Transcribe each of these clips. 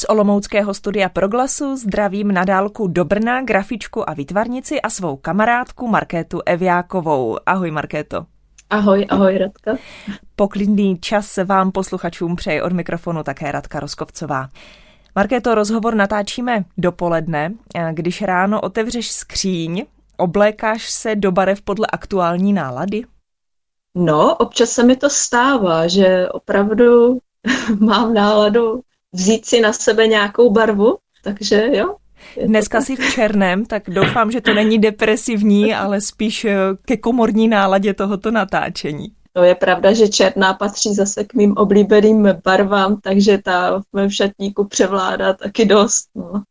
Z olomouckého studia Proglasu zdravím na dálku do Brna grafičku a výtvarnici a svou kamarádku Markétu Evjákovou. Ahoj Markéto. Ahoj, ahoj Radka. Poklidný čas vám posluchačům přeje od mikrofonu také Radka Roskovcová. Markéto, rozhovor natáčíme dopoledne, když ráno otevřeš skříň, oblékáš se do barev podle aktuální nálady? No, občas se mi to stává, že opravdu mám náladu vzít si na sebe nějakou barvu, takže jo. Dneska jsi v černém, tak doufám, že to není depresivní, ale spíš ke komorní náladě tohoto natáčení. To je pravda, že černá patří zase k mým oblíbeným barvám, takže ta v mém šatníku převládá taky dost. No.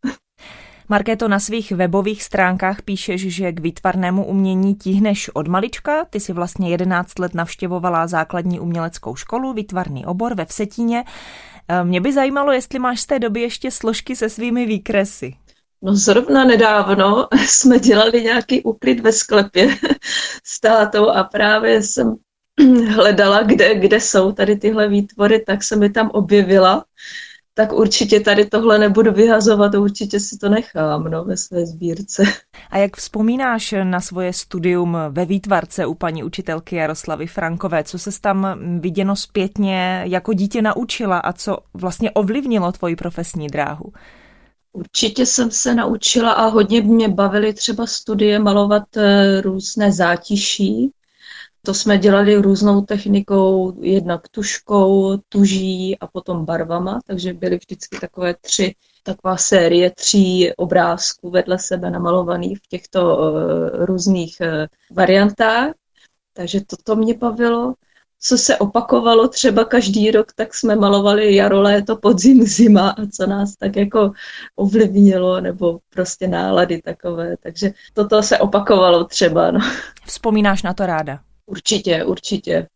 Markéto, na svých webových stránkách píšeš, že k výtvarnému umění tíhneš od malička. Ty si vlastně 11 let navštěvovala základní uměleckou školu, výtvarný obor ve Vsetíně. Mě by zajímalo, jestli máš z té doby ještě složky se svými výkresy. No zrovna nedávno jsme dělali nějaký úklid ve sklepě s tátou a právě jsem hledala, kde jsou tady tyhle výtvory, tak se mi tam objevila. Tak určitě tady tohle nebudu vyhazovat, určitě si to nechám ve své sbírce. A jak vzpomínáš na svoje studium ve výtvarce u paní učitelky Jaroslavy Frankové? Co ses tam viděno zpětně jako dítě naučila a co vlastně ovlivnilo tvoji profesní dráhu? Určitě jsem se naučila a hodně mě bavily třeba studie malovat různé zátiší. To jsme dělali různou technikou, jednak tuškou, tuží a potom barvama, takže byly vždycky taková série 3 obrázků vedle sebe namalovaných v těchto různých variantách, takže toto mě bavilo. Co se opakovalo třeba každý rok, tak jsme malovali jaro, léto, podzim, zima a co nás tak jako ovlivnilo nebo prostě nálady takové, takže toto se opakovalo třeba. No. Vzpomínáš na to ráda? Určitě, určitě.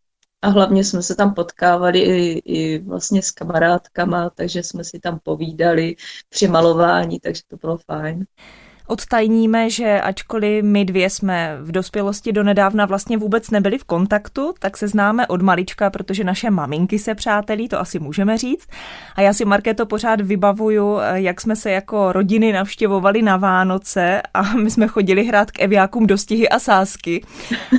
A hlavně jsme se tam potkávali i vlastně s kamarádkama, takže jsme si tam povídali při malování, takže to bylo fajn. Odtajníme, že ačkoliv my dvě jsme v dospělosti donedávna vlastně vůbec nebyli v kontaktu, tak se známe od malička, protože naše maminky se přátelí, to asi můžeme říct. A já si, Markéto, pořád vybavuju, jak jsme se jako rodiny navštěvovali na Vánoce a my jsme chodili hrát k Evjákům dostihy a sázky.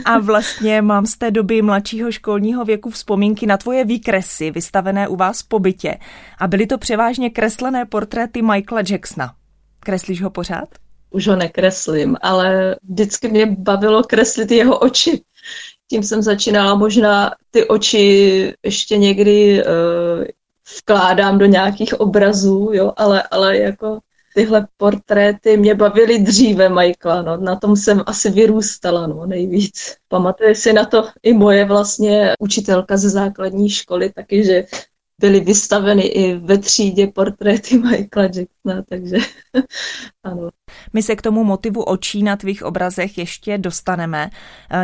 A vlastně mám z té doby mladšího školního věku vzpomínky na tvoje výkresy, vystavené u vás po bytě. A byly to převážně kreslené portréty Michaela Jacksona. Kreslíš ho pořád? Už ho nekreslím, ale vždycky mě bavilo kreslit jeho oči. Tím jsem začínala, možná ty oči ještě někdy vkládám do nějakých obrazů, jo, ale jako tyhle portréty mě bavily dříve Michaela, no, na tom jsem asi vyrůstala nejvíc. Pamatuje si na to i moje vlastně učitelka ze základní školy taky, že byly vystaveny i ve třídě portréty Michaela Jacksona, takže ano. My se k tomu motivu očí na tvých obrazech ještě dostaneme.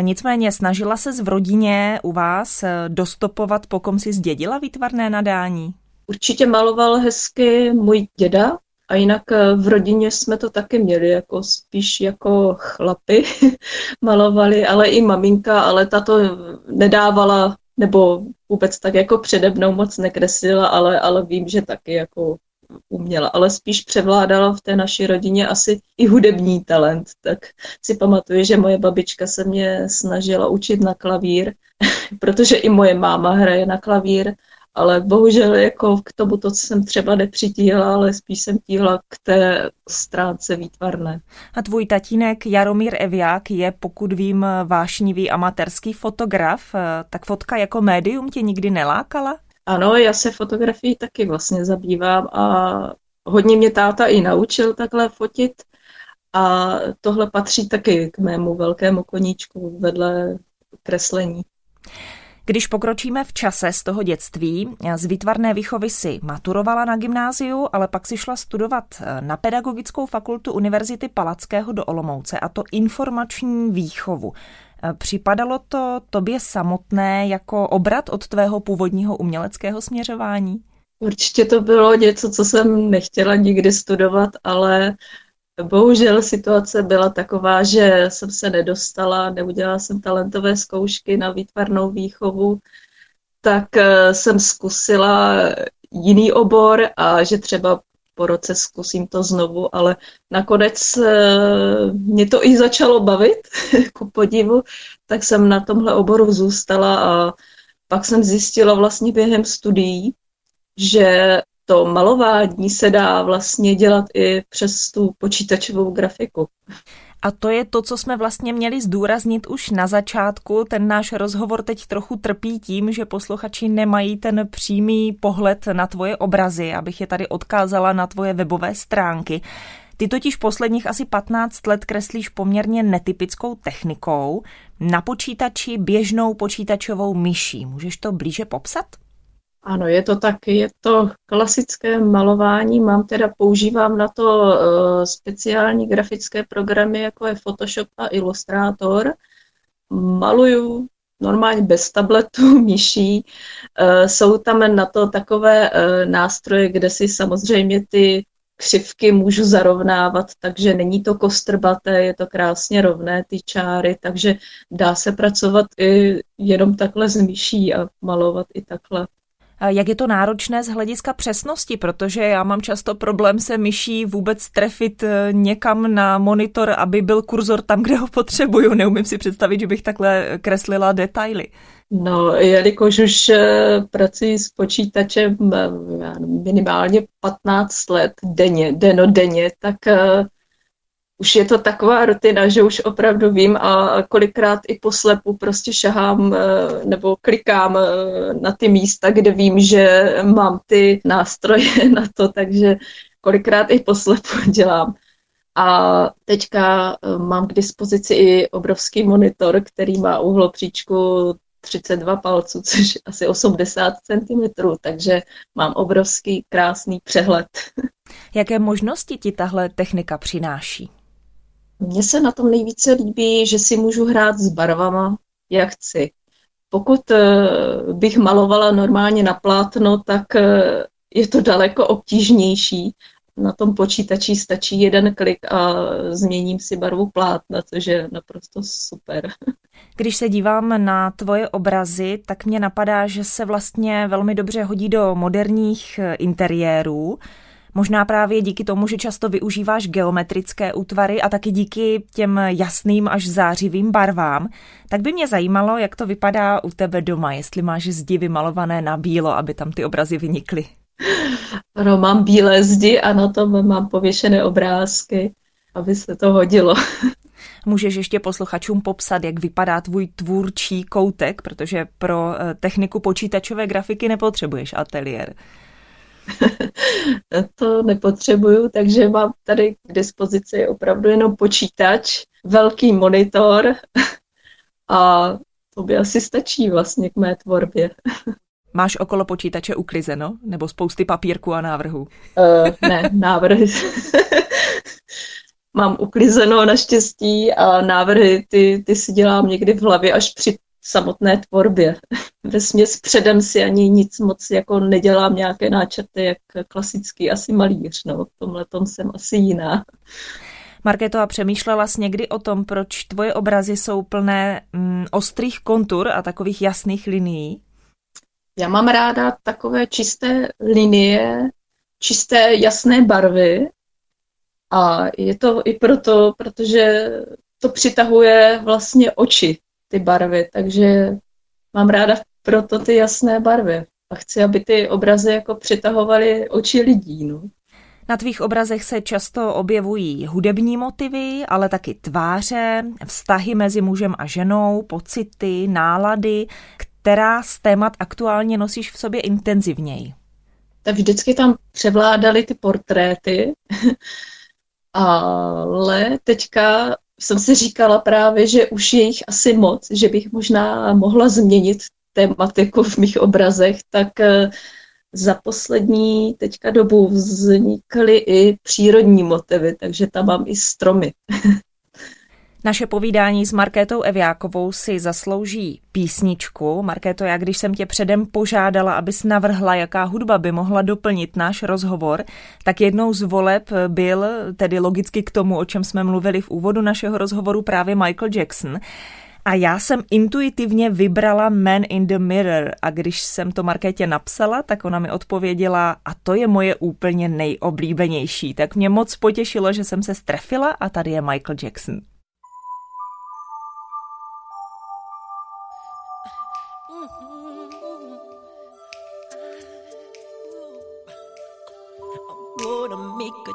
Nicméně snažila ses v rodině u vás dostopovat, po kom si zdědila výtvarné nadání? Určitě maloval hezky můj děda a jinak v rodině jsme to taky měli, jako spíš jako chlapi malovali, ale i maminka, ale ta to nedávala nebo vůbec tak jako přede mnou moc nekreslila, ale vím, že taky jako uměla. Ale spíš převládala v té naší rodině asi i hudební talent. Tak si pamatuju, že moje babička se mě snažila učit na klavír, protože i moje máma hraje na klavír, ale bohužel jako k tomu to jsem třeba nepřitíhla, ale spíš jsem tíhla k té stránce výtvarné. A tvůj tatínek Jaromír Evják je, pokud vím, vášnivý amatérský fotograf, tak fotka jako médium tě nikdy nelákala? Ano, já se fotografií taky vlastně zabývám a hodně mě táta i naučil takhle fotit a tohle patří taky k mému velkému koníčku vedle kreslení. Když pokročíme v čase z toho dětství, z výtvarné výchovy si maturovala na gymnáziu, ale pak si šla studovat na Pedagogickou fakultu Univerzity Palackého do Olomouce, a to informační výchovu. Připadalo to tobě samotné jako obrat od tvého původního uměleckého směřování? Určitě to bylo něco, co jsem nechtěla nikdy studovat, ale bohužel situace byla taková, že jsem se nedostala, neudělala jsem talentové zkoušky na výtvarnou výchovu, tak jsem zkusila jiný obor a že třeba po roce zkusím to znovu, ale nakonec mě to i začalo bavit, ku podivu, tak jsem na tomhle oboru zůstala a pak jsem zjistila vlastně během studií, že to malování se dá vlastně dělat i přes tu počítačovou grafiku. A to je to, co jsme vlastně měli zdůraznit už na začátku. Ten náš rozhovor teď trochu trpí tím, že posluchači nemají ten přímý pohled na tvoje obrazy, abych je tady odkázala na tvoje webové stránky. Ty totiž posledních asi 15 let kreslíš poměrně netypickou technikou, na počítači běžnou počítačovou myší. Můžeš to blíže popsat? Ano, je to tak, je to klasické malování, používám na to speciální grafické programy, jako je Photoshop a Illustrator. Maluju normálně bez tabletu, myší. Jsou tam na to takové nástroje, kde si samozřejmě ty křivky můžu zarovnávat, takže není to kostrbaté, je to krásně rovné, ty čáry, takže dá se pracovat i jenom takhle s myší a malovat i takhle. Jak je to náročné z hlediska přesnosti, protože já mám často problém se myší vůbec trefit někam na monitor, aby byl kurzor tam, kde ho potřebuju. Neumím si představit, že bych takhle kreslila detaily. No, jelikož už pracuji s počítačem minimálně 15 let dennodenně, tak už je to taková rutina, že už opravdu vím a kolikrát i poslepu prostě šahám nebo klikám na ty místa, kde vím, že mám ty nástroje na to, takže kolikrát i poslepu dělám. A teďka mám k dispozici i obrovský monitor, který má uhlopříčku 32 palců, což asi 80 cm, takže mám obrovský krásný přehled. Jaké možnosti ti tahle technika přináší? Mně se na tom nejvíce líbí, že si můžu hrát s barvama, jak chci. Pokud bych malovala normálně na plátno, tak je to daleko obtížnější. Na tom počítači stačí jeden klik a změním si barvu plátna, což je naprosto super. Když se dívám na tvoje obrazy, tak mě napadá, že se vlastně velmi dobře hodí do moderních interiérů. Možná právě díky tomu, že často využíváš geometrické útvary a taky díky těm jasným až zářivým barvám, tak by mě zajímalo, jak to vypadá u tebe doma, jestli máš zdi vymalované na bílo, aby tam ty obrazy vynikly. No, mám bílé zdi a na tom mám pověšené obrázky, aby se to hodilo. Můžeš ještě posluchačům popsat, jak vypadá tvůj tvůrčí koutek, protože pro techniku počítačové grafiky nepotřebuješ ateliér. To nepotřebuju, takže mám tady k dispozici opravdu jenom počítač, velký monitor a to by asi stačí vlastně k mé tvorbě. Máš okolo počítače uklizeno? Nebo spousty papírku a návrhů? Ne, návrhy. Mám uklizeno naštěstí a návrhy ty si dělám někdy v hlavě až při samotné tvorbě. Vesměs předem si ani nic moc jako nedělám nějaké náčrty, jak klasický asi malíř. No, v tomhletom jsem asi jiná. Markéto, a přemýšlela jsi někdy o tom, proč tvoje obrazy jsou plné ostrých kontur a takových jasných linií? Já mám ráda takové čisté linie, čisté jasné barvy a je to i proto, protože to přitahuje vlastně oči, ty barvy, takže mám ráda proto ty jasné barvy a chci, aby ty obrazy jako přitahovaly oči lidí. No. Na tvých obrazech se často objevují hudební motivy, ale taky tváře, vztahy mezi mužem a ženou, pocity, nálady, která z témat aktuálně nosíš v sobě intenzivněji? Tak vždycky tam převládaly ty portréty, ale teďka jsem si říkala právě, že už je jich asi moc, že bych možná mohla změnit tematiku v mých obrazech, tak za poslední teďka dobu vznikly i přírodní motivy, takže tam mám i stromy. Naše povídání s Markétou Evjákovou si zaslouží písničku. Markéto, já když jsem tě předem požádala, abys navrhla, jaká hudba by mohla doplnit náš rozhovor, tak jednou z voleb byl, tedy logicky k tomu, o čem jsme mluvili v úvodu našeho rozhovoru, právě Michael Jackson. A já jsem intuitivně vybrala Man in the Mirror a když jsem to Markétě napsala, tak ona mi odpověděla a to je moje úplně nejoblíbenější. Tak mě moc potěšilo, že jsem se strefila a tady je Michael Jackson. Make a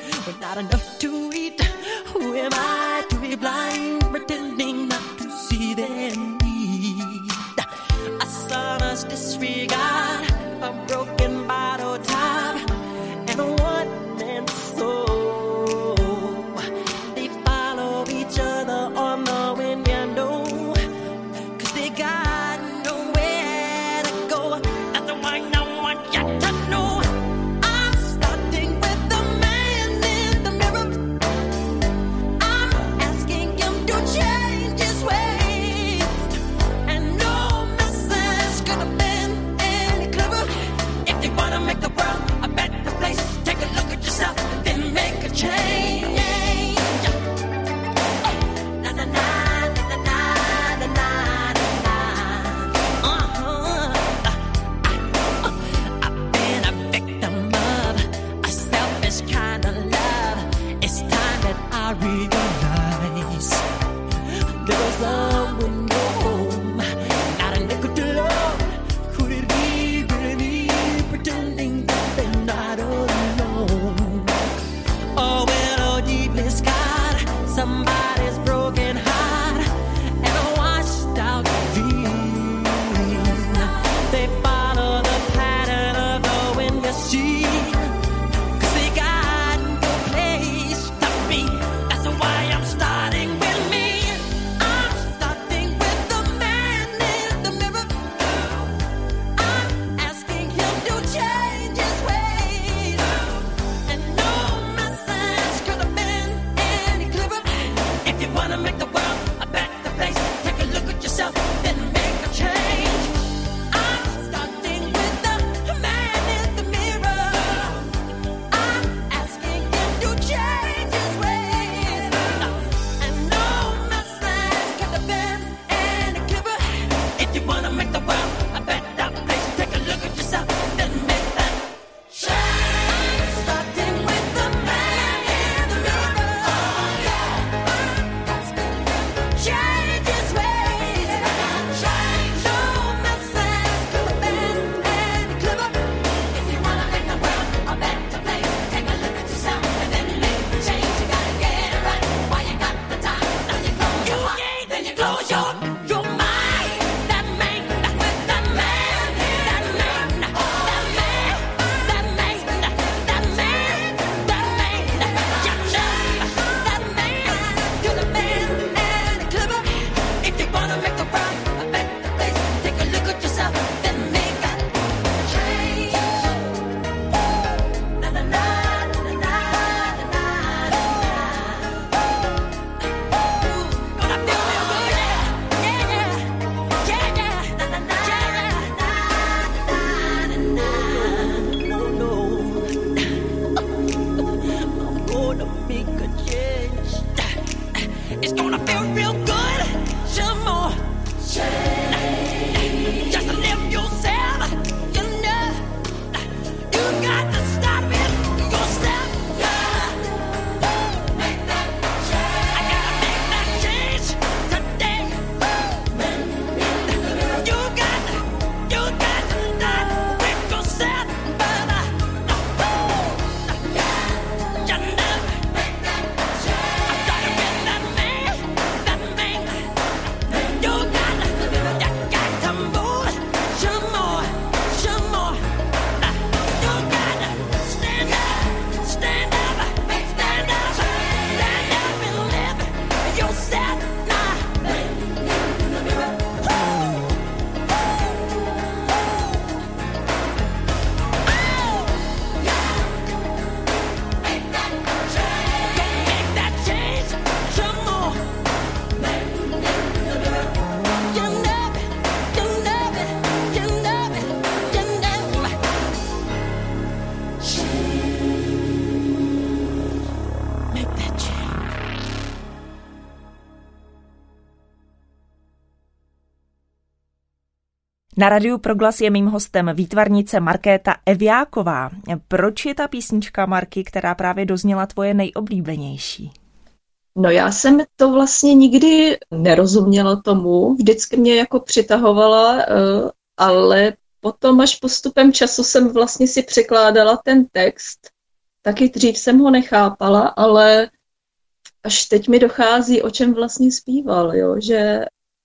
But not enough to eat. Who am I to be blind, pretending not to see their need? A sonorous disregard, a broken bottle top, and a one-man soul. They follow each other on the wind, you know, 'cause they got nowhere to go. That's the one I want you to know. neteče. Na Radiu Proglas je mým hostem výtvarnice Markéta Evjáková. Proč je ta písnička Marky, která právě dozněla, tvoje nejoblíbenější? No já jsem to vlastně nikdy nerozuměla tomu, vždycky mě jako přitahovala, ale potom až postupem času jsem vlastně si překládala ten text. Taky dřív jsem ho nechápala, ale až teď mi dochází, o čem vlastně zpíval, jo? Že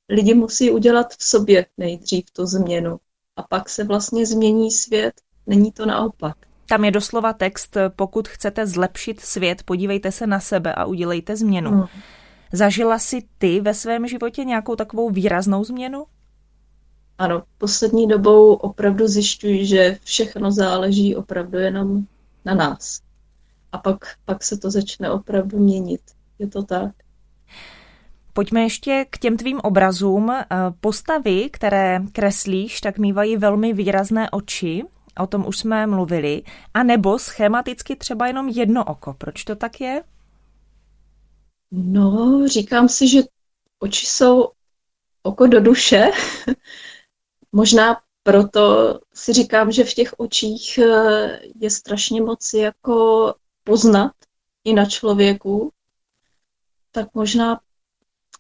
lidi musí udělat v sobě nejdřív tu změnu a pak se vlastně změní svět, není to naopak. Tam je doslova text, pokud chcete zlepšit svět, podívejte se na sebe a udělejte změnu. Hmm. Zažila jsi ty ve svém životě nějakou takovou výraznou změnu? Ano, poslední dobou opravdu zjišťuji, že všechno záleží opravdu jenom na nás. A pak se to začne opravdu měnit. Je to tak. Pojďme ještě k těm tvým obrazům. Postavy, které kreslíš, tak mívají velmi výrazné oči. O tom už jsme mluvili. A nebo schematicky třeba jenom jedno oko. Proč to tak je? No, říkám si, že oči jsou oko do duše. Možná proto si říkám, že v těch očích je strašně moc jako poznat i na člověku. Tak možná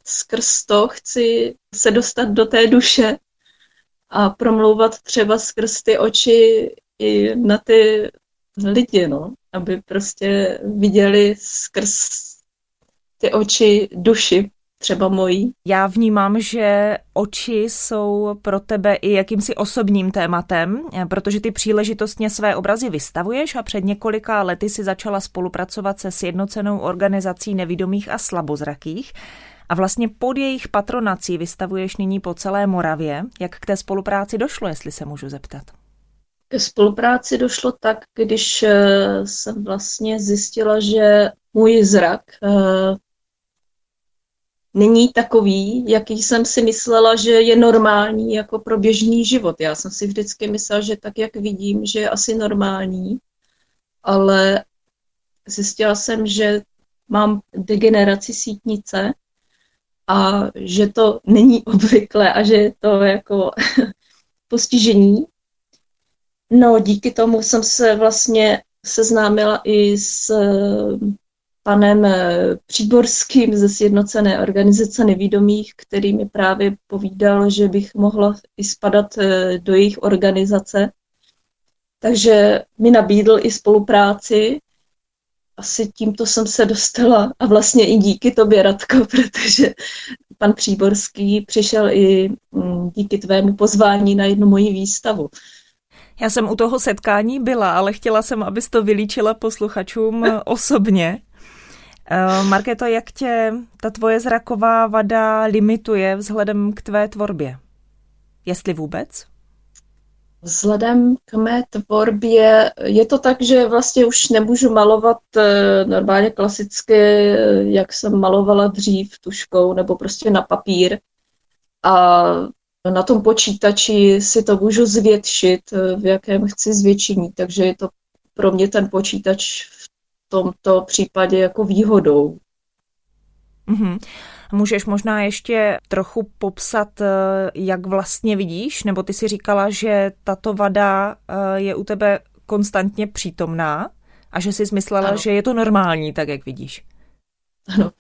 skrz to chci se dostat do té duše a promlouvat třeba skrz ty oči i na ty lidi, no, aby prostě viděli skrz ty oči duši, třeba mojí. Já vnímám, že oči jsou pro tebe i jakýmsi osobním tématem, protože ty příležitostně své obrazy vystavuješ a před několika lety si začala spolupracovat se Sjednocenou organizací nevídomých a slabozrakých. A vlastně pod jejich patronací vystavuješ nyní po celé Moravě. Jak k té spolupráci došlo, jestli se můžu zeptat? Ke spolupráci došlo tak, když jsem vlastně zjistila, že můj zrak není takový, jaký jsem si myslela, že je normální jako pro běžný život. Já jsem si vždycky myslela, že tak, jak vidím, že je asi normální, ale zjistila jsem, že mám degeneraci sítnice, a že to není obvyklé a že je to jako postižení. No, díky tomu jsem se vlastně seznámila i s panem Příborským ze Sjednocené organizace nevídomých, který mi právě povídal, že bych mohla i spadat do jejich organizace. Takže mi nabídl i spolupráci. Asi tímto jsem se dostala a vlastně i díky tobě, Radko, protože pan Příborský přišel i díky tvému pozvání na jednu moji výstavu. Já jsem u toho setkání byla, ale chtěla jsem, abys to vylíčila posluchačům osobně. Markéto, jak tě ta tvoje zraková vada limituje vzhledem k tvé tvorbě? Jestli vůbec? Vzhledem k mé tvorbě je to tak, že vlastně už nemůžu malovat normálně klasicky, jak jsem malovala dřív tuškou nebo prostě na papír. A na tom počítači si to můžu zvětšit, v jakém chci zvětšení. Takže je to pro mě ten počítač v tomto případě jako výhodou. Mm-hmm. Můžeš možná ještě trochu popsat, jak vlastně vidíš, nebo ty si říkala, že tato vada je u tebe konstantně přítomná a že jsi myslela, ano, že je to normální, tak jak vidíš. Ano,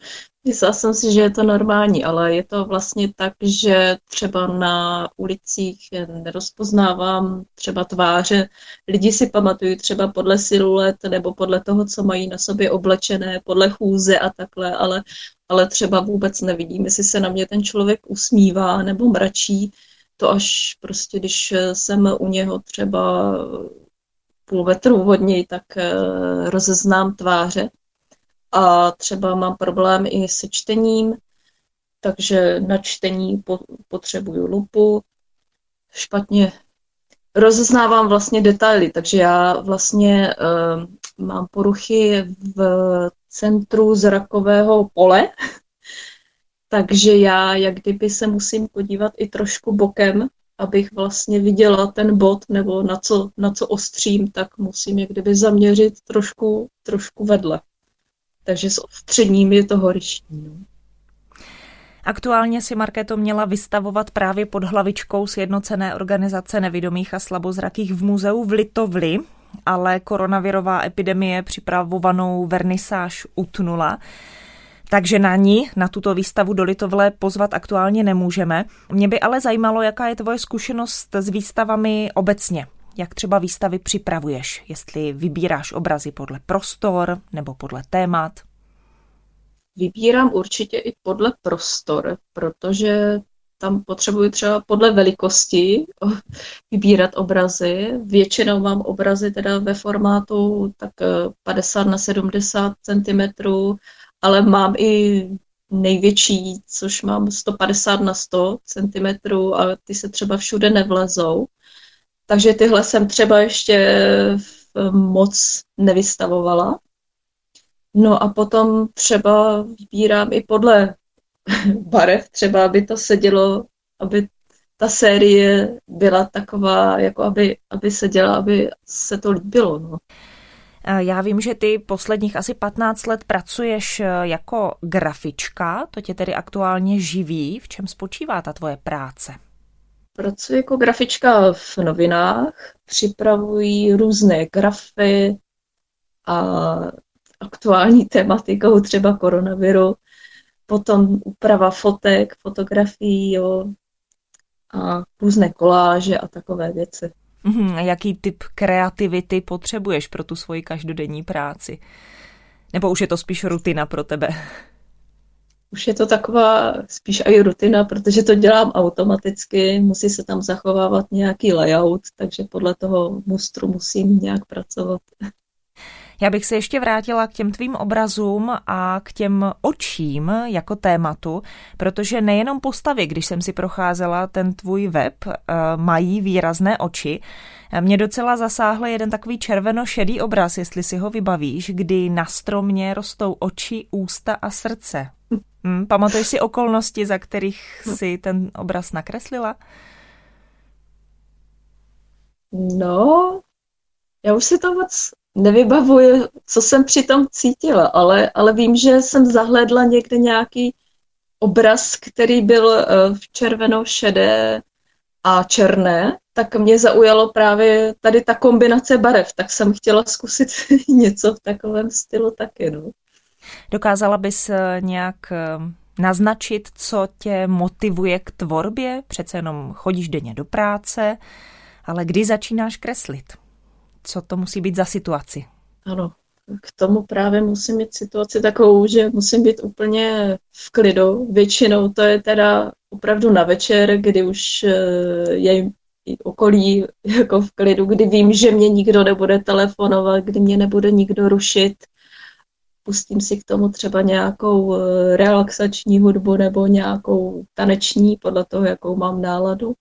myslela jsem si, že je to normální, ale je to vlastně tak, že třeba na ulicích nerozpoznávám třeba tváře. Lidi si pamatují třeba podle siluet nebo podle toho, co mají na sobě oblečené, podle chůze a takhle, ale třeba vůbec nevidím, jestli se na mě ten člověk usmívá nebo mračí. To až prostě, když jsem u něho třeba půl metru od něj, tak rozeznám tváře. A třeba mám problém i se čtením, takže na čtení potřebuju lupu. Špatně rozeznávám vlastně detaily, takže já vlastně mám poruchy v centru zrakového pole, takže já jak kdyby se musím podívat i trošku bokem, abych vlastně viděla ten bod, nebo na co ostřím, tak musím jak kdyby zaměřit trošku vedle. Takže s odstředním je to horší. No. Aktuálně si, Markéto, měla vystavovat právě pod hlavičkou Sjednocené organizace nevidomých a slabozrakých v muzeu v Litovli, ale koronavirová epidemie připravovanou vernisáž utnula. Takže na ní, na tuto výstavu do Litovle, pozvat aktuálně nemůžeme. Mě by ale zajímalo, jaká je tvoje zkušenost s výstavami obecně. Jak třeba výstavy připravuješ? Jestli vybíráš obrazy podle prostor nebo podle témat? Vybírám určitě i podle prostor, protože tam potřebuji třeba podle velikosti vybírat obrazy. Většinou mám obrazy teda ve formátu tak 50 na 70 cm, ale mám i největší, což mám 150 na 100 cm, ale ty se třeba všude nevlezou. Takže tyhle jsem třeba ještě moc nevystavovala. No a potom třeba vybírám i podle barev, třeba aby to sedělo, aby ta série byla taková, jako aby seděla, aby se to líbilo. No. Já vím, že ty posledních asi 15 let pracuješ jako grafička, to tě tedy aktuálně živí. V čem spočívá ta tvoje práce? Pracuji jako grafička v novinách, připravuji různé grafy a aktuální tematikou třeba koronaviru, potom úprava fotek, fotografií, jo, a různé koláže a takové věci. A jaký typ kreativity potřebuješ pro tu svoji každodenní práci? Nebo už je to spíš rutina pro tebe? Už je to taková spíš i rutina, protože to dělám automaticky, musí se tam zachovávat nějaký layout, takže podle toho mustru musím nějak pracovat. Já bych se ještě vrátila k těm tvým obrazům a k těm očím jako tématu, protože nejenom postavy, když jsem si procházela ten tvůj web, mají výrazné oči. Mě docela zasáhl jeden takový červeno-šedý obraz, jestli si ho vybavíš, kdy na stromě rostou oči, ústa a srdce. Pamatuješ si okolnosti, za kterých si ten obraz nakreslila? No, já už si to moc nevybavuji, co jsem přitom cítila, ale vím, že jsem zahlédla někde nějaký obraz, který byl v červeno-šedé a černé, tak mě zaujalo právě tady ta kombinace barev, tak jsem chtěla zkusit něco v takovém stylu taky, no. Dokázala bys nějak naznačit, co tě motivuje k tvorbě? Přece jenom chodíš denně do práce, ale kdy začínáš kreslit? Co to musí být za situaci? Ano, k tomu právě musím mít situaci takovou, že musím být úplně v klidu. Většinou to je teda opravdu na večer, kdy už je okolí jako v klidu, kdy vím, že mě nikdo nebude telefonovat, kdy mě nebude nikdo rušit. Pustím si k tomu třeba nějakou relaxační hudbu nebo nějakou taneční, podle toho, jakou mám náladu.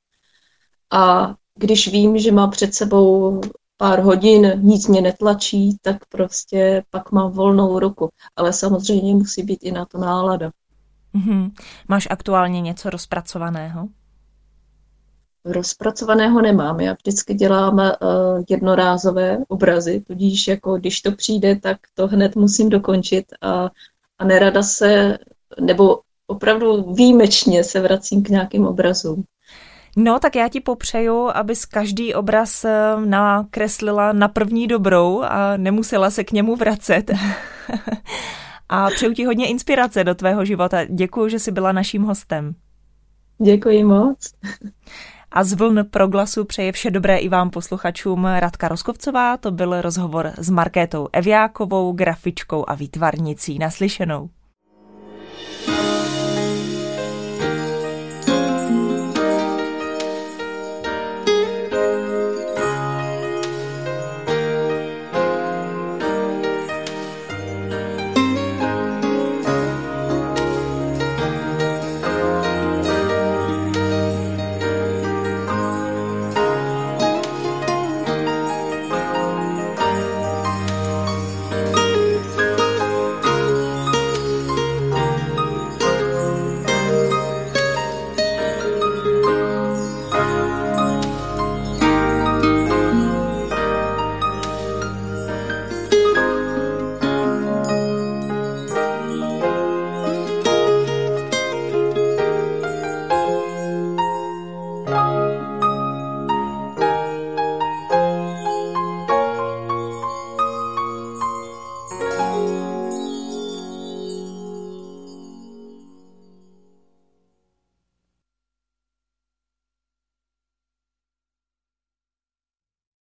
A když vím, že mám před sebou pár hodin, nic mě netlačí, tak prostě pak mám volnou ruku. Ale samozřejmě musí být i na to nálada. Mm-hmm. Máš aktuálně něco rozpracovaného? Rozpracovaného nemám. Já vždycky dělám jednorázové obrazy, tudíž jako když to přijde, tak to hned musím dokončit a nerada se, nebo opravdu výjimečně se vracím k nějakým obrazům. No, tak já ti popřeju, abys každý obraz nakreslila na první dobrou a nemusela se k němu vracet. A přeju ti hodně inspirace do tvého života. Děkuji, že jsi byla naším hostem. Děkuji moc. A z vln Proglasu přeje vše dobré i vám, posluchačům, Radka Roskovcová. To byl rozhovor s Markétou Evjákovou, grafičkou a výtvarnicí. Naslyšenou.